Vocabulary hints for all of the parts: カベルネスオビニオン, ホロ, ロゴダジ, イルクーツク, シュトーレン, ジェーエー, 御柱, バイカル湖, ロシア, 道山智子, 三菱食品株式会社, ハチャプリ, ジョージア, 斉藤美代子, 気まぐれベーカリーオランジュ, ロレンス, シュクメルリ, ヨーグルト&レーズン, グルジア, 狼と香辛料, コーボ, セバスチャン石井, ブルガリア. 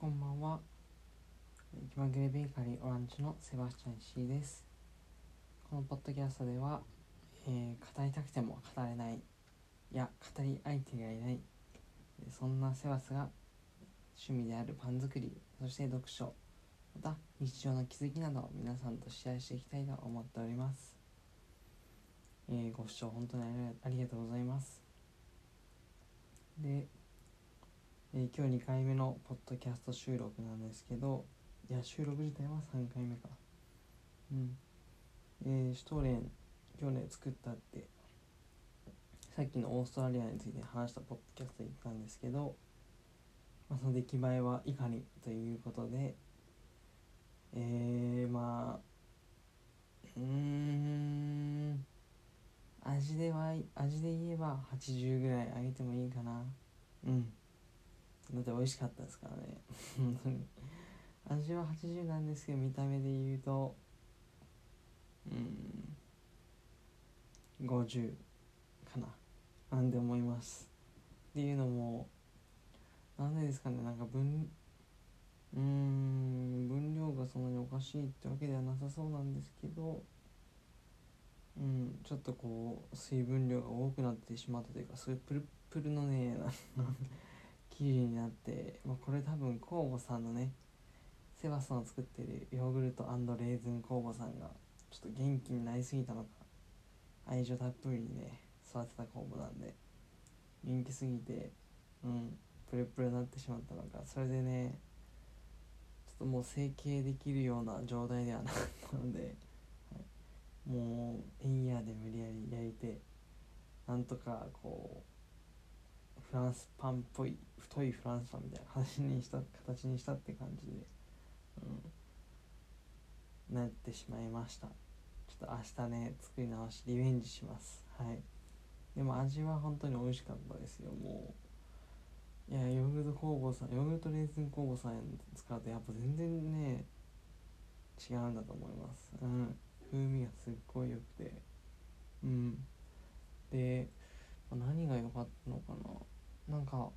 こんばんは。気まぐれベーカリーオランジュのセバスチャン石井です。このポッドキャストでは、語りたくても語れない、いや語り相手がいない、そんなセバスが趣味であるパン作り、そして読書、また日常の気づきなどを皆さんとシェアしていきたいと思っております。ご視聴本当にありがとうございます。で今日2回目のポッドキャスト収録なんですけど、いや収録自体は3回目か。シュトーレン去年作ったってさっきのオーストラリアについて話したポッドキャストで言ったんですけど、その出来栄えは以下にということで、味で言えば80ぐらいあげてもいいかな。だって美味しかったですからね本当に味は80なんですけど、見た目で言うと50かななんて思います。っていうのもなんでですかね、なんか分量がそんなにおかしいってわけではなさそうなんですけど、ちょっとこう水分量が多くなってしまったというか、そういうプルプルのね生地になって、これ多分コーボさんのね、セバスの作ってるヨーグルト&レーズンコーボさんがちょっと元気になりすぎたのか、愛情たっぷりにね育てたコーボなんで、元気すぎてプルプルになってしまったのか、それでねちょっともう成形できるような状態ではなかったので、もうエンヤーで無理やり焼いて、なんとかこうフランスパンっぽい、太いフランスパンみたいな形にしたって感じで、なってしまいました。ちょっと明日ね作り直しリベンジします。でも味は本当に美味しかったですよ。もういやヨーグルトレーズン工房さん使うとやっぱ全然ね違うんだと思います。風味がすっごい良くて、で何が良かったのかな、なんか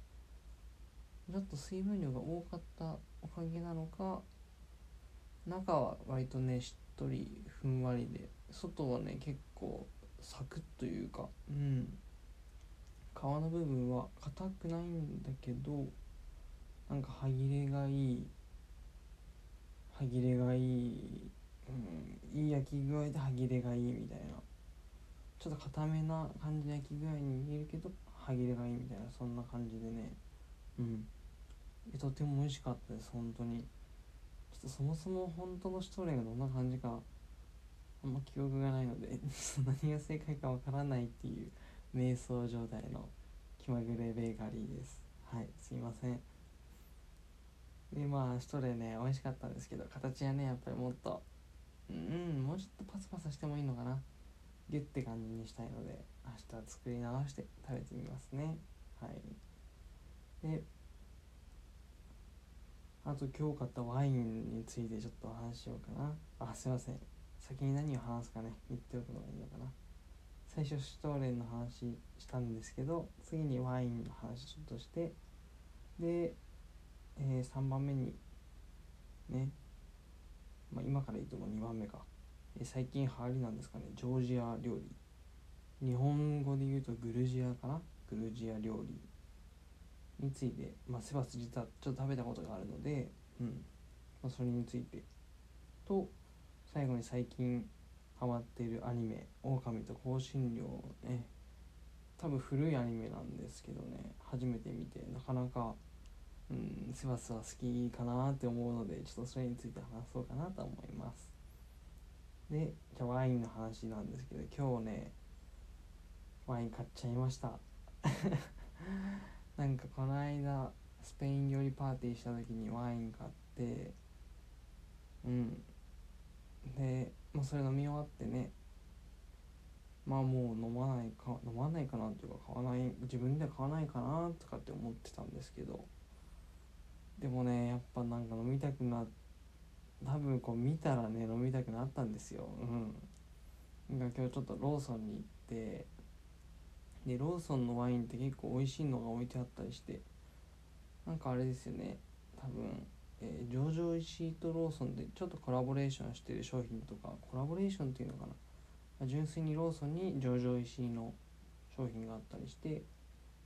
ちょっと水分量が多かったおかげなのか、中は割とねしっとりふんわりで、外はね結構サクッというか、皮の部分は硬くないんだけど、なんか歯切れがいい、いい焼き具合で歯切れがいいみたいな、ちょっと固めな感じの焼き具合に見えるけど歯切れがいいみたいな、そんな感じでね、とても美味しかったです本当に。ちょっとそもそも本当のシュトーレンがどんな感じかあんま記憶がないので何が正解かわからないっていう瞑想状態の気まぐれベーカリーです。すいません。でシュトーレンね美味しかったんですけど、形はねやっぱりもっともうちょっとパサパサしてもいいのかな、ギュッて感じにしたいので明日作り直して食べてみますね。であと今日買ったワインについてちょっとお話しようかな。すいません、先に何を話すかね言っておくのがいいのかな。最初シュトーレンの話したんですけど、次にワインの話ちょっとして、で、3番目にね、今から言うとも2番目か、最近流行りなんですかね、ジョージア料理、日本語で言うとグルジア料理について、セバス実はちょっと食べたことがあるので、それについてと、最後に最近ハマっているアニメ狼と香辛料をね、多分古いアニメなんですけどね初めて見て、なかなかセバスは好きかなって思うので、ちょっとそれについて話そうかなと思います。でじゃあワインの話なんですけど、今日ねワイン買っちゃいましたなんかこの間スペイン料理パーティーした時にワイン買ってでもうそれ飲み終わってね、もう飲まないかなというか、自分では買わないかなとかって思ってたんですけど、でもねやっぱなんか飲みたくなって、多分こう見たらね飲みたくなったんですよ。なんか今日ちょっとローソンに行って、でローソンのワインって結構美味しいのが置いてあったりして、なんかあれですよね、多分、上場石井とローソンでちょっとコラボレーションしてる商品とか、コラボレーションっていうのかな、純粋にローソンに上場石井の商品があったりして、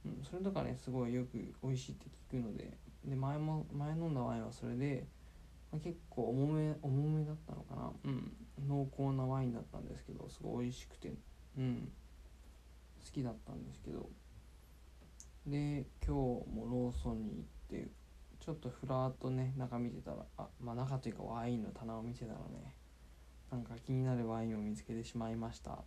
うん、それとかねすごいよく美味しいって聞くので、で前飲んだワインはそれで、まあ、結構重めだったのかな、うん、濃厚なワインだったんですけどすごい美味しくて、うん、好きだったんですけど、で今日もローソンに行ってちょっとふらっとね中見てたら、中というかワインの棚を見てたらね、なんか気になるワインを見つけてしまいました。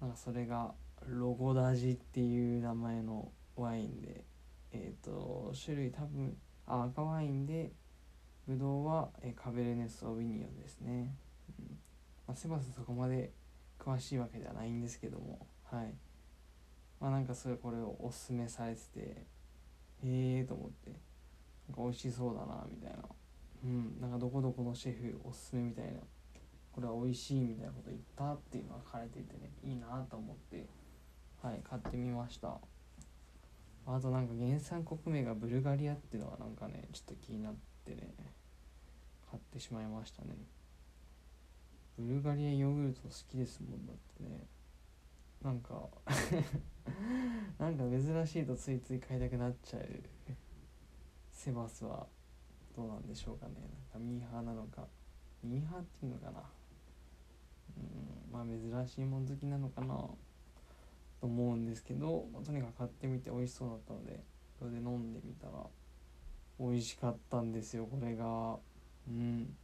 なんかそれがロゴダジっていう名前のワインで、種類多分赤ワインで、ぶどうはカベルネスオビニオンですね、うん、セバスそこまで詳しいわけではないんですけども、はい、なんかそれこれをおすすめされてて、と思って、なんか美味しそうだなみたいな、うん、なんかどこどこのシェフおすすめみたいな、これは美味しいみたいなこと言ったっていうのが書かれていてね、いいなと思って、はい、買ってみました。あとなんか原産国名がブルガリアっていうのはなんかねちょっと気になってね買ってしまいましたね。ブルガリアヨーグルト好きですもんだってね、なんかなんか珍しいとついつい買いたくなっちゃうセバスはどうなんでしょうかね。なんかミーハーなのか、ミーハーっていうのかな、珍しいもん好きなのかなと思うんですけど、とにかく買ってみて美味しそうだったのでそれで飲んでみたら美味しかったんですよ、これが。うん、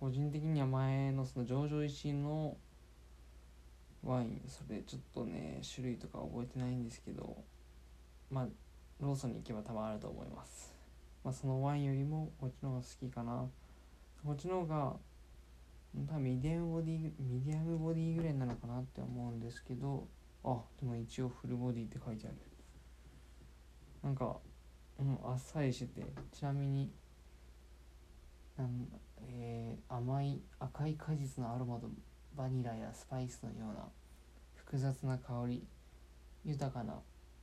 個人的には前のその上場石井のワイン、それちょっとね種類とか覚えてないんですけど、ローソンに行けば多分あると思います。そのワインよりもこっちの方が好きかな。こっちの方が多分ミディアムボディぐらいなのかなって思うんですけど、でも一応フルボディって書いてある。なんか、あっさりしてて、ちなみに甘い赤い果実のアロマとバニラやスパイスのような複雑な香り、豊かな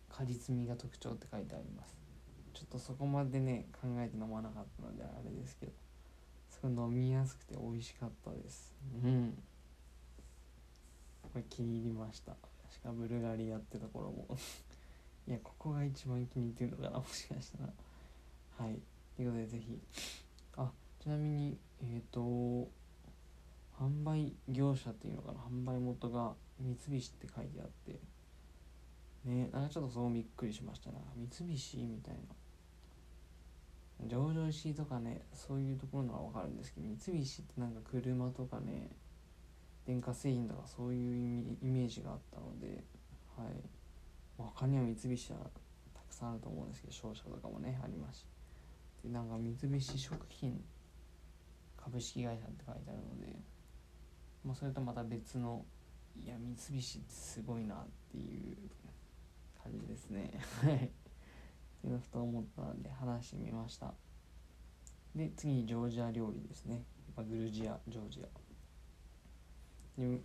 果実味が特徴って書いてあります。ちょっとそこまでね考えて飲まなかったのであれですけど、すごい飲みやすくて美味しかったです。これ気に入りました。しかもブルガリアってところもいや、ここが一番気に入ってるのかな、もしかしたら。はい、ということでぜひ、ちなみに販売業者っていうのかな、販売元が三菱って書いてあってね、なんかちょっとそうびっくりしましたな、三菱みたいな。上場石井とかねそういうところならわかるんですけど、三菱ってなんか車とかね電化製品とかそういうイメージがあったので、はい、他には三菱はたくさんあると思うんですけど、商社とかもねありますし、でなんか三菱食品株式会社って書いてあるので、それとまた別の、いや三菱ってすごいなっていう感じですねっていうのふと思ったので話してみました。で次にジョージア料理ですね。グルジア、ジョージアで、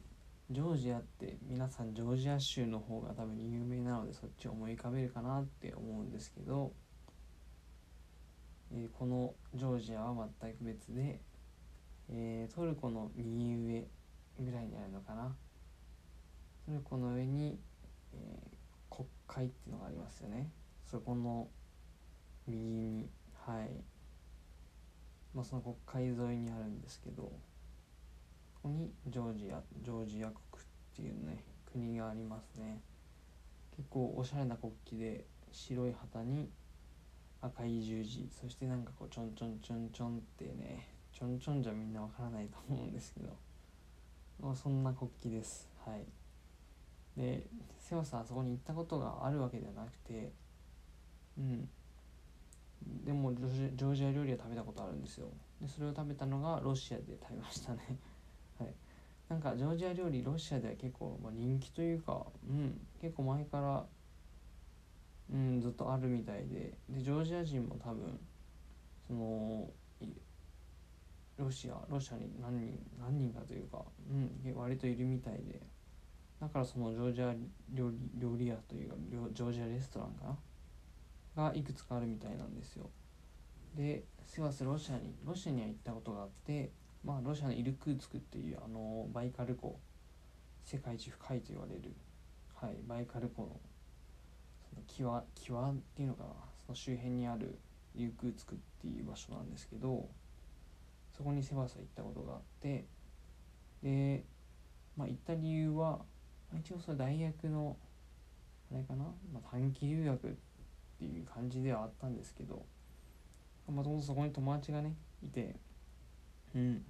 ジョージアって皆さんジョージア州の方が多分有名なのでそっちを思い浮かべるかなって思うんですけど、このジョージアは全く別で、トルコの右上ぐらいにあるのかな。トルコの上に、国会っていうのがありますよね。そこの右に、はい、その国会沿いにあるんですけど、ここにジョージア国っていうね国がありますね。結構おしゃれな国旗で、白い旗に赤い十字、そしてなんかこうちょんちょんちょんちょんってね、ちょんちょんじゃみんなわからないと思うんですけど、そんな国旗です。はい。でセバスはそこに行ったことがあるわけではなくて、でもジョージア料理は食べたことあるんですよ。でそれを食べたのがロシアで食べましたねはい、なんかジョージア料理ロシアでは結構、人気というか、結構前から、ずっとあるみたいで、ジョージア人も多分そのロシアに何人かというか、割といるみたいで、だからそのジョージア料理屋というか、ジョージアレストランがいくつかあるみたいなんですよ。でセバスロシアには行ったことがあって、まあ、ロシアのイルクーツクっていうバイカル湖、世界一深いと言われる、はい、バイカル湖のキワっていうのかな、その周辺にあるイルクーツクっていう場所なんですけど、そこにセバスは行ったことがあって、で、まあ、行った理由は一応その大学のあれかな、まあ、短期留学っていう感じではあったんですけど、もともとそこに友達がねいて、うん、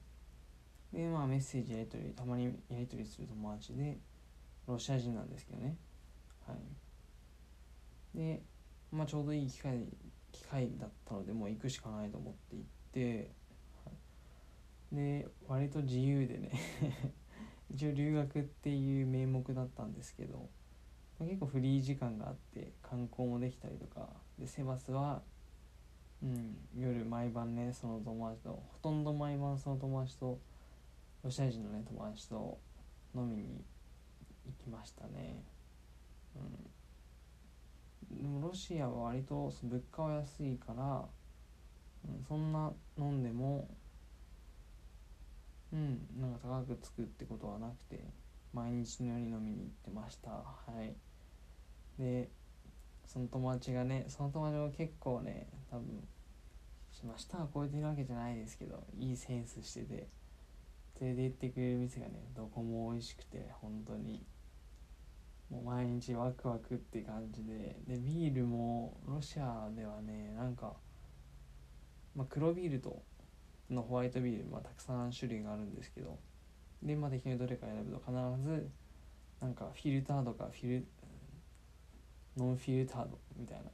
でまあメッセージやり取り、たまにやり取りする友達でロシア人なんですけどね、はい、でまあちょうどいい機会だったので、もう行くしかないと思って行って、はい、で割と自由でね一応留学っていう名目だったんですけど、結構フリー時間があって観光もできたりとかで、セバスはうん、夜毎晩ね、その友達と、ほとんど毎晩その友達と、ロシア人のね友達と飲みに行きましたね、うん、でもロシアは割と物価は安いから、うん、そんな飲んでもうん、なんか高くつくってことはなくて、毎日のように飲みに行ってました。はい。でその友達も結構ね、多分舌は超えてるわけじゃないですけど、いいセンスしてて、連れて行ってくれる店がねどこも美味しくて、本当にもう毎日ワクワクって感じで、でビールもロシアではね、なんか、まあ、黒ビールとのホワイトビール、まあ、たくさん種類があるんですけど、でまあ適当にどれか選ぶと必ずなんかフィルターとかノンフィルタードみたいな、ま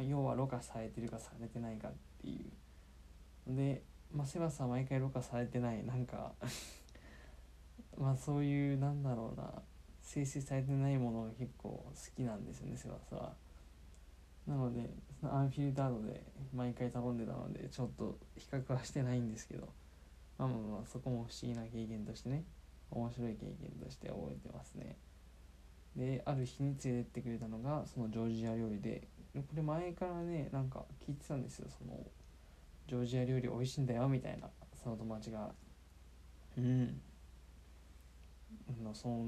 あ、要はろ過されてるかされてないかっていうで、まあ、セバスは毎回ろ過されてない、なんかまあそういうなんだろうな、生成されてないものが結構好きなんですよね、セバスは。なのでアンフィルタードで毎回頼んでたので、ちょっと比較はしてないんですけど、まあまあまあそこも不思議な経験としてね、面白い経験として覚えてますね。である日に連れてってくれたのがそのジョージア料理で、これ前からねなんか聞いてたんですよ、そのジョージア料理美味しいんだよみたいな、その友達がうんその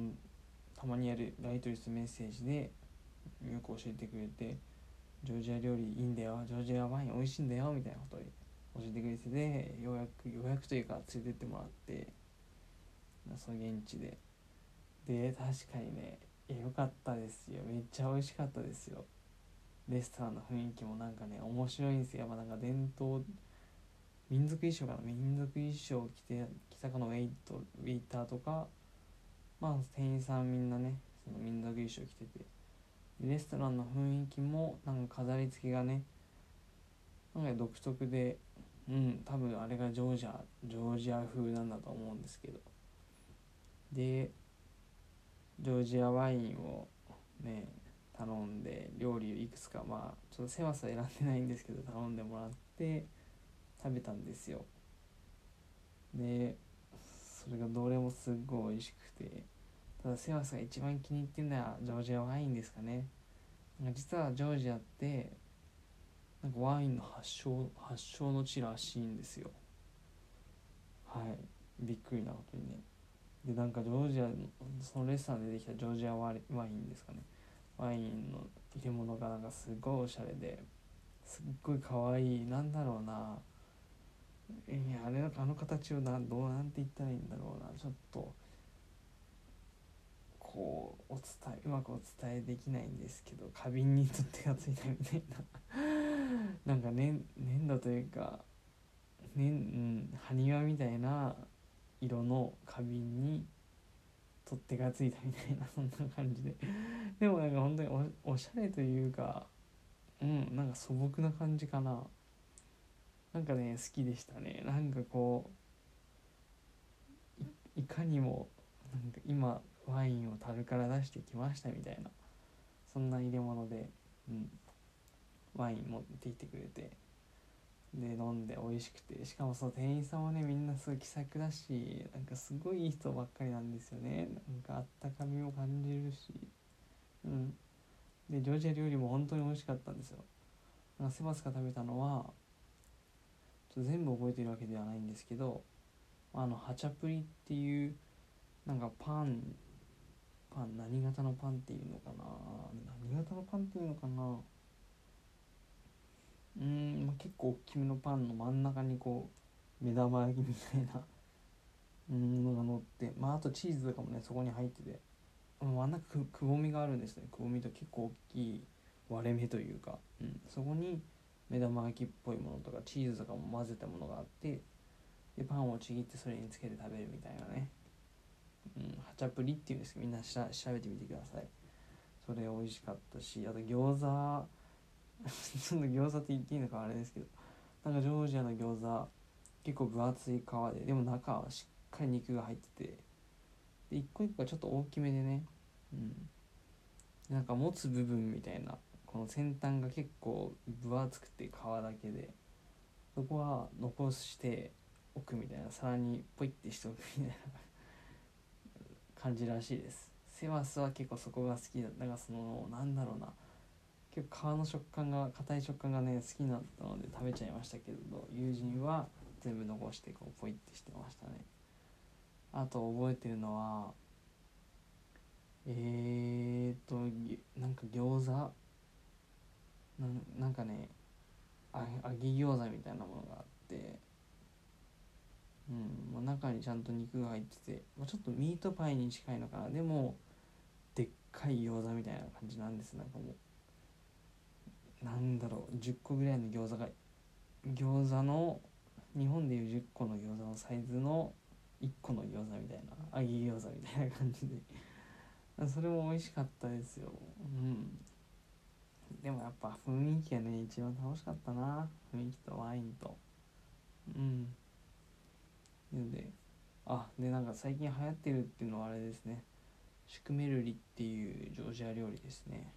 たまにやるライトリストメッセージでよく教えてくれて、ジョージア料理いいんだよ、ジョージアワイン美味しいんだよみたいなことを教えてくれてて、ようやくというか連れてってもらって、その現地で確かにね良かったですよ、めっちゃ美味しかったですよ。レストランの雰囲気もなんかね面白いんですよ、やっぱなんか伝統民族衣装を着たかのウェイターとか、まあ店員さんみんなねその民族衣装着てて、レストランの雰囲気もなんか飾り付けがねなんか独特で、うん多分あれがジョージア風なんだと思うんですけど、でジョージアワインをね頼んで、料理をいくつかまあちょっとセバスは選んでないんですけど頼んでもらって食べたんですよ。でそれがどれもすっごい美味しくて、ただセバスが一番気に入ってるのはジョージアワインですかね。実はジョージアってなんかワインの発祥の地らしいんですよ。はい、びっくりなことにね。でなんかジョージアのそのレストランで出てきたジョージアワインですかね、ワインの入れ物がなんかすごいおしゃれで、すっごいかわいい、なんだろうな、いやあの形をどうなんて言ったらいいんだろうな、ちょっとこううまくお伝えできないんですけど、花瓶に取っ手がついたみたいななんか、粘土というか、埴輪みたいな色の花瓶に取っ手がついたみたいな、そんな感じででもなんか本当に おしゃれというか、うんなんか素朴な感じかな、なんかね好きでしたね。なんかこう いかにもなんか今ワインを樽から出してきましたみたいな、そんな入れ物で、うん、ワイン持ってきてくれて、で飲んで美味しくて、しかもその店員さんもねみんなすごい気さくだし、なんかすごいいい人ばっかりなんですよね。なんかあったかみを感じるし、うんでジョージア料理も本当に美味しかったんですよ。セバスが食べたのは全部覚えてるわけではないんですけど、ハチャプリっていうなんかパン何型のパンっていうのかな、まあ、結構大きめのパンの真ん中にこう目玉焼きみたいなのが乗って、まああとチーズとかもねそこに入ってて、真ん中くぼみがあるんですね。くぼみと結構大きい割れ目というか、そこに目玉焼きっぽいものとかチーズとかも混ぜたものがあって、でパンをちぎってそれにつけて食べるみたいなね、ハチャプリっていうんですけど、みんな調べてみてください。それ美味しかったし、あと餃子ちょっと餃子って言っていいのかあれですけど、なんかジョージアの餃子結構分厚い皮で、でも中はしっかり肉が入ってて、で一個一個がちょっと大きめでね、なんか持つ部分みたいなこの先端が結構分厚くて皮だけで、そこは残しておくみたいな、皿にポイってしておくみたいな感じらしいです。セワスは結構そこが好きだったから、そのなんだろうな、結構皮の食感が硬い食感がね好きだったので食べちゃいましたけど、友人は全部残してこうポイってしてましたね。あと覚えてるのはなんか餃子なんかね揚げ餃子みたいなものがあって、中にちゃんと肉が入ってて、ちょっとミートパイに近いのかな、でもでっかい餃子みたいな感じなんです。なんかもうなんだろう、10個ぐらいの餃子が、餃子の日本でいう10個の餃子のサイズの1個の餃子みたいな、揚げ餃子みたいな感じでそれも美味しかったですよ。でもやっぱ雰囲気がね一番楽しかったな、雰囲気とワインと。でなんか最近流行ってるっていうのはあれですね、シュクメルリっていうジョージア料理ですね。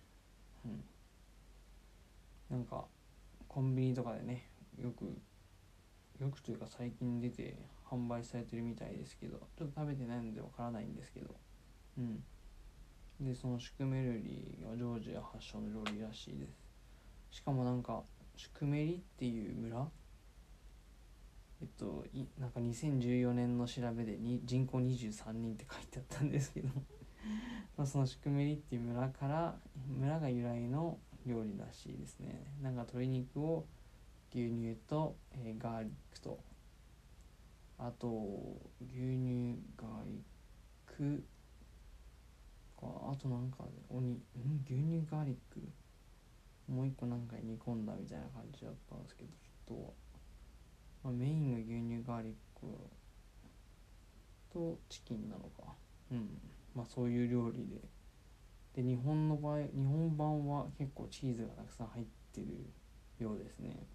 なんかコンビニとかでねよくというか最近出て販売されてるみたいですけど、ちょっと食べてないのでわからないんですけど、でそのシュクメルリがジョージア発祥の料理らしいです。しかもなんかシュクメリっていう村、なんか2014年の調べでに人口23人って書いてあったんですけどまあそのシュクメリっていう村が由来の料理らしいですね。なんか鶏肉を牛乳と、ガーリックと、あと牛乳ガーリックか、あとなんか牛乳ガーリックもう一個なんか煮込んだみたいな感じだったんですけど、ちょっと、メインが牛乳ガーリックとチキンなのか、そういう料理で。で日本の場合、日本版は結構チーズがたくさん入ってるようですね。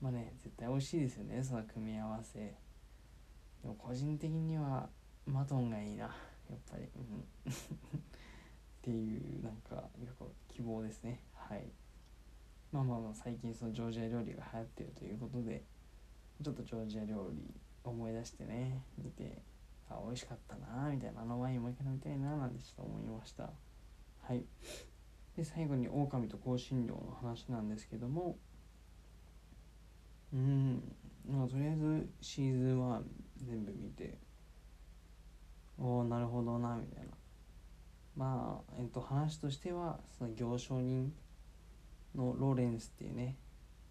まあね、絶対美味しいですよね、その組み合わせ。でも個人的にはマトンがいいな、やっぱり。っていうなんか希望ですね。最近そのジョージア料理が流行ってるということで、ちょっとジョージア料理思い出してね、見て。美味しかったなみたいな、ワインもう一回飲みたいななんてちょっと思いました。で最後に狼と香辛料の話なんですけども、とりあえずシーズン1全部見て、なるほどなみたいな。話としてはその行商人のロレンスっていうね、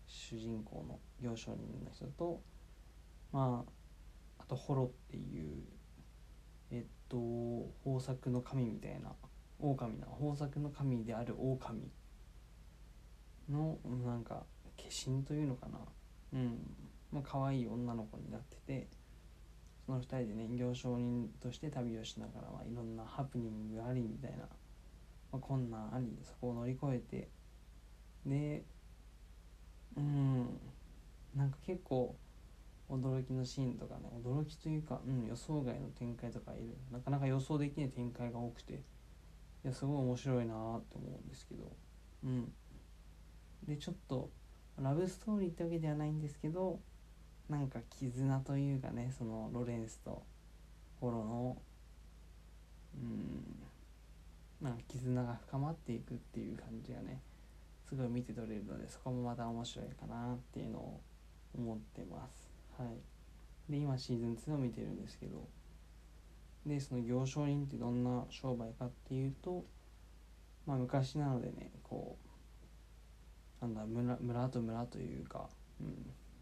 主人公の行商人の人と、あとホロっていう豊作の神みたいな、豊作の神である狼のなんか化身というのかな、可愛い女の子になってて、その2人でね行商人として旅をしながら、いろんなハプニングがありみたいな、困難あり、そこを乗り越えて、でなんか結構驚きのシーンとかね、驚きというか、予想外の展開とかなかなか予想できない展開が多くて、すごい面白いなと思うんですけど、でちょっとラブストーリーってわけではないんですけど、なんか絆というかね、そのロレンスとホロのなんか絆が深まっていくっていう感じがね、すごい見て取れるので、そこもまた面白いかなっていうのを思ってます。はい。で、今シーズン2を見てるんですけど、でその行商人ってどんな商売かっていうと、まあ昔なのでね、こうなんだ、村と村というか、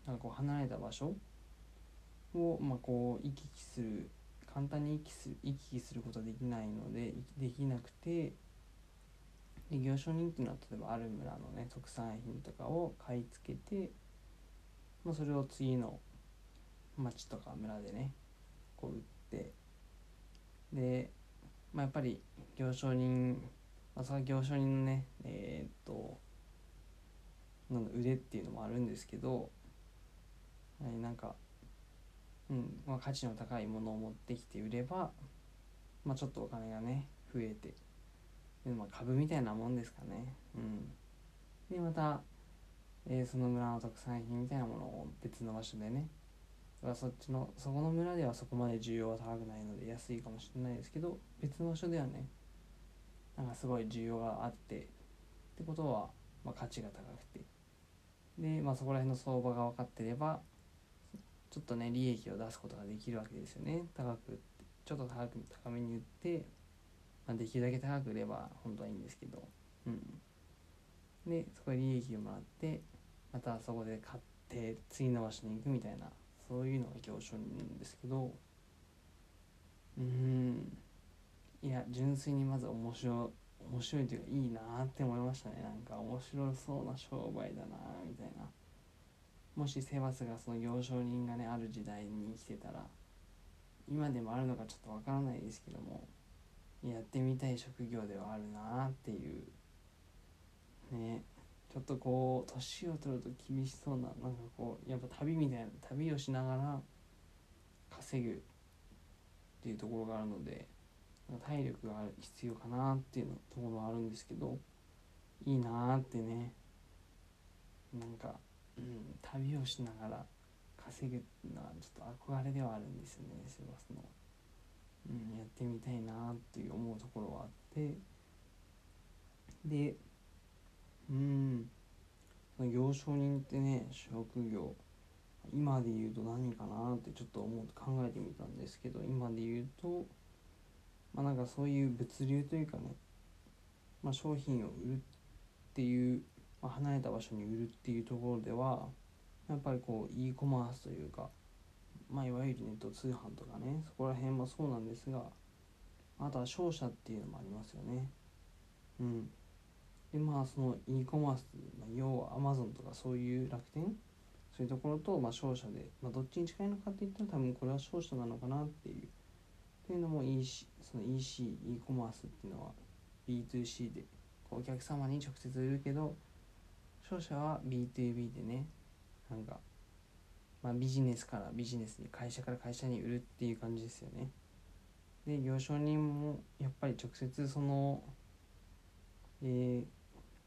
なんかこう離れた場所をまあこう行き来する、簡単に行き来することはできないので、できなくて、で行商人っていうのは例えばある村のね特産品とかを買い付けて、まあ、それを次の町とか村でねこう売って、で、まあ、やっぱり行商人、まあ、その行商人のねなんだ腕っていうのもあるんですけど、なんかまあ、価値の高いものを持ってきて売れば、まあ、ちょっとお金がね増えて、で、まあ、株みたいなもんですかね。でまた、その村の特産品みたいなものを別の場所でね、そこの村ではそこまで需要は高くないので安いかもしれないですけど、別の場所ではねなんかすごい需要があってってことは、まあ、価値が高くて、で、まあ、そこら辺の相場が分かってればちょっとね利益を出すことができるわけですよね。高めに売って、まあ、できるだけ高く売れば本当はいいんですけど、でそこで利益をもらって、またそこで買って次の場所に行くみたいな、そういうのが行商人なんですけど、いや純粋にまず面白いというかいいなって思いましたね。なんか面白そうな商売だなみたいな。もしセバスがその行商人がねある時代に生きてたら、今でもあるのかちょっとわからないですけども、やってみたい職業ではあるなっていうね。ちょっとこう年を取ると厳しそうな、なんかこうやっぱ旅をしながら稼ぐっていうところがあるので、体力が必要かなっていうところはあるんですけど、いいなってね、なんか旅をしながら稼ぐのはちょっと憧れではあるんですよね。セバスの、やってみたいなという思うところはあって、でその行商人ってね職業、今で言うと何かなってちょっと考えてみたんですけど、今で言うとまあなんかそういう物流というかね、まあ、商品を売るっていう、離れた場所に売るっていうところではやっぱりこう e コマースというか、まあ、いわゆるネット通販とかね、そこら辺もそうなんですが、あとは商社っていうのもありますよね。でまあその e コマース、要は Amazon とかそういう楽天、そういうところと、まあ、商社で、まあ、どっちに近いのかっていったら多分これは商社なのかなっていうのも EC、その EC、e コマースっていうのは B2C でこうお客様に直接売るけど、商社は B2B でね、なんか、まあ、ビジネスからビジネスに、会社から会社に売るっていう感じですよね。で行商人もやっぱり直接その、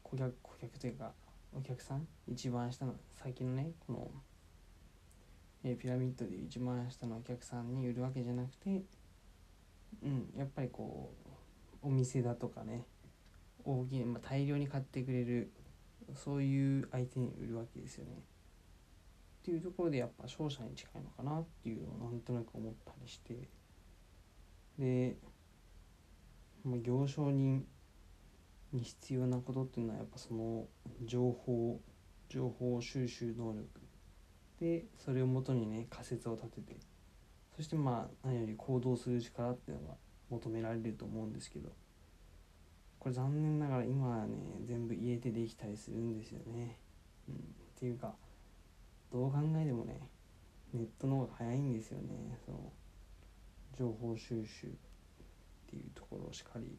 顧客というかお客さん、一番下の先のねこの、ピラミッドで一番下のお客さんに売るわけじゃなくて、やっぱりこうお店だとかね、大きい、まあ、大量に買ってくれる、そういう相手に売るわけですよね。っていうところでやっぱ商社に近いのかなっていうのをなんとなく思ったりして、で、行商人に必要なことっていうのはやっぱその情報収集能力で、それをもとにね仮説を立てて、そしてまあ何より行動する力っていうのが求められると思うんですけど、これ残念ながら今はね全部言えてできたりするんですよね。っていうかどう考えてもねネットの方が早いんですよね。その情報収集っていうところしかり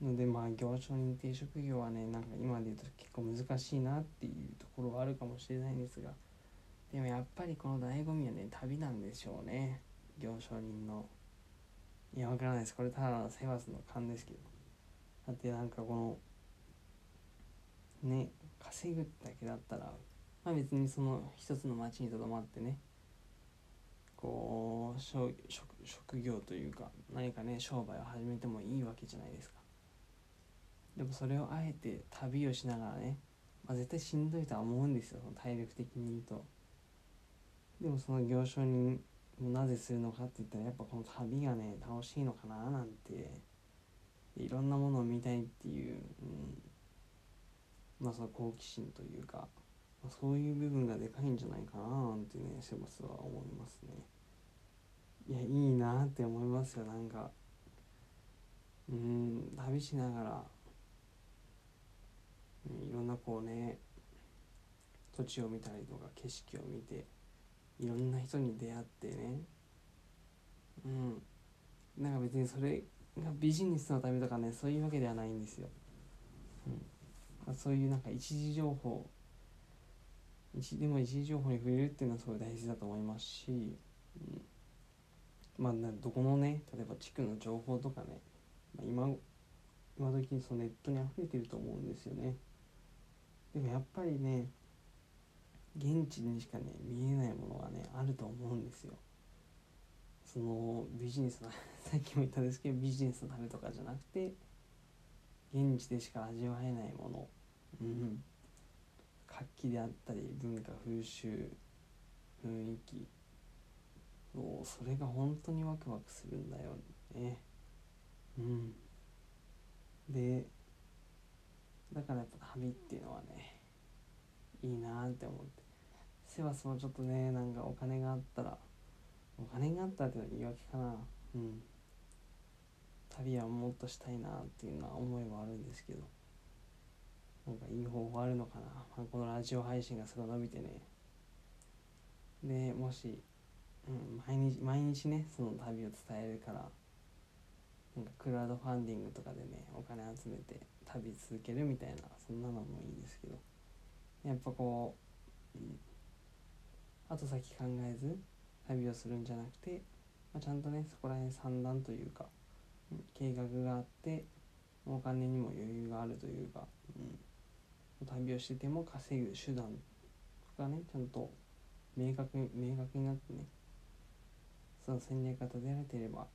ので、まあ行商人っていう職業はねなんか今で言うと結構難しいなっていうところはあるかもしれないんですが、でもやっぱりこの醍醐味はね旅なんでしょうね、行商人の。いやわからないです、これただのセバスの勘ですけど、だってなんかこのね稼ぐだけだったら、まあ別にその一つの町にとどまってねこう職業というか何かね商売を始めてもいいわけじゃないですか。でもそれをあえて旅をしながらね、まあ、絶対しんどいとは思うんですよ、体力的に言うと。でもその行商人もなぜするのかって言ったら、やっぱこの旅がね楽しいのかななんて、いろんなものを見たいっていう、まあその好奇心というか、そういう部分がでかいんじゃないかななんてね、セバスは思いますね。いや、いいなって思いますよ、なんか。旅しながら、いろんなこうね、土地を見たりとか、景色を見て、いろんな人に出会ってね、なんか別にそれがビジネスのためとかね、そういうわけではないんですよ。そういうなんか一時情報に触れるっていうのはすごい大事だと思いますし、まあどこのね、例えば地区の情報とかね、まあ、今時にそのネットに溢れてると思うんですよね。でもやっぱりね、現地にしかね見えないものがねあると思うんですよ。そのビジネスのさっきも言ったんですけど、ビジネスのためとかじゃなくて、現地でしか味わえないもの、活気であったり、文化、風習、雰囲気、それが本当にワクワクするんだよね。でだからやっぱ旅っていうのはねいいなって思って、セバスもちょっとね、なんかお金があったらっていうのは言い訳かな、旅はもっとしたいなっていうのは思いはあるんですけど、なんかいい方法あるのかな、まあ、このラジオ配信がすごい伸びてね、でもし、毎日ねその旅を伝えるから、なんかクラウドファンディングとかでねお金集めて旅続けるみたいな、そんなのもいいですけど、やっぱこう、後先考えず旅をするんじゃなくて、ちゃんとねそこら辺算段というか、計画があってお金にも余裕があるというか、旅をしてても稼ぐ手段がねちゃんと明確になってね、その戦略が立てられていれば、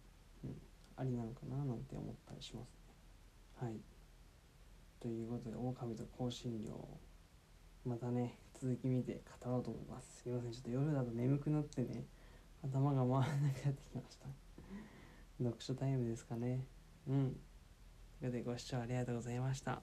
ありなのかななんて思ったりしますね。はい。ということで、狼と香辛料、またね続き見て語ろうと思います。すいません、ちょっと夜だと眠くなってね、頭が回らなくなってきました。読書タイムですかね。ということで、ご視聴ありがとうございました。